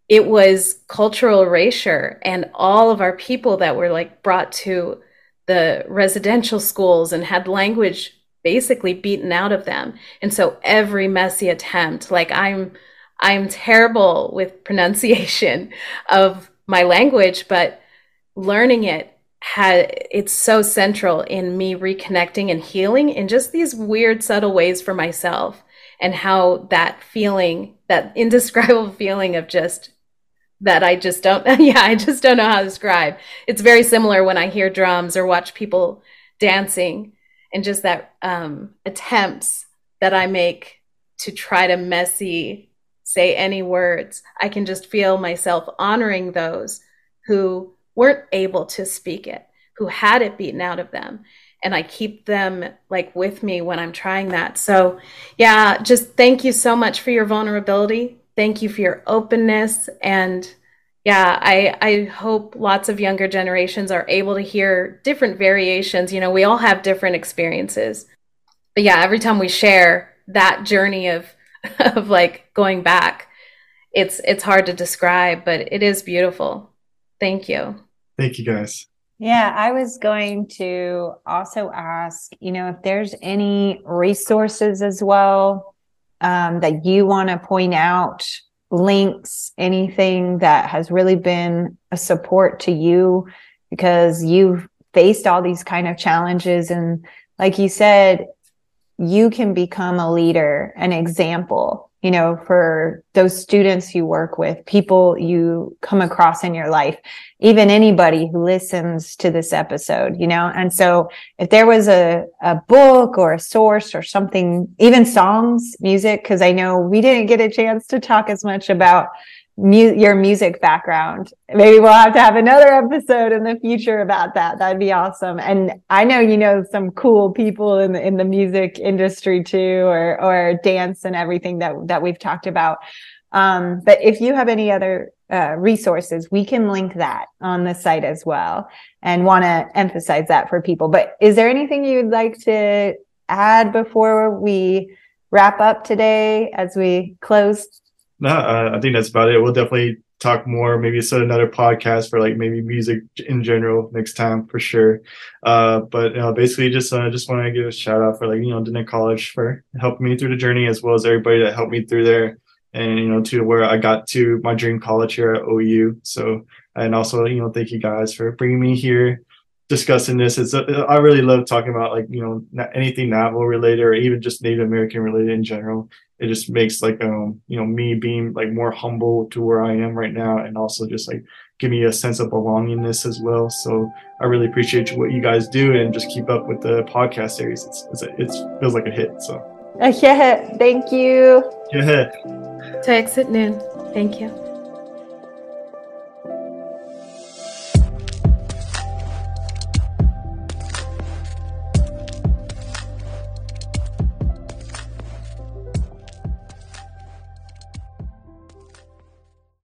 it was cultural erasure, and all of our people that were like brought to the residential schools and had language basically beaten out of them. And so every messy attempt, like I'm terrible with pronunciation of my language, but learning it it's so central in me reconnecting and healing in just these weird, subtle ways for myself, and how that feeling, that indescribable feeling of just that I just don't know how to describe. It's very similar when I hear drums or watch people dancing, and just that attempts that I make to try to messy say any words, I can just feel myself honoring those who weren't able to speak it, who had it beaten out of them. And I keep them like with me when I'm trying that. So yeah, just thank you so much for your vulnerability. Thank you for your openness. And yeah, I hope lots of younger generations are able to hear different variations. We all have different experiences. But yeah, every time we share that journey of like going back, it's hard to describe, but it is beautiful. Thank you. Thank you, guys. Yeah, I was going to also ask, if there's any resources as well that you want to point out, links, anything that has really been a support to you, because you've faced all these kind of challenges. And like you said, you can become a leader, an example, for those students you work with, people you come across in your life, even anybody who listens to this episode, And so if there was a book or a source or something, even songs, music, because I know we didn't get a chance to talk as much about your music background. Maybe we'll have to have another episode in the future about that. That'd be awesome. And I know some cool people in the music industry too, or dance and everything that we've talked about. But if you have any other resources, we can link that on the site as well, and want to emphasize that for people. But is there anything you'd like to add before we wrap up today as we close? No, I think that's about it. We'll definitely talk more, maybe set another podcast for like maybe music in general next time for sure. But basically just want to give a shout out for Diné College for helping me through the journey, as well as everybody that helped me through there, and to where I got to my dream college here at OU. So, and also, thank you guys for bringing me here, discussing this. I really love talking about anything Navajo related, or even just Native American related in general. it just makes like, me being like more humble to where I am right now, and also just like give me a sense of belongingness as well. So I really appreciate what you guys do, and just keep up with the podcast series. It feels like a hit. So yeah, thank you. Yeah. To exit noon. Thank you.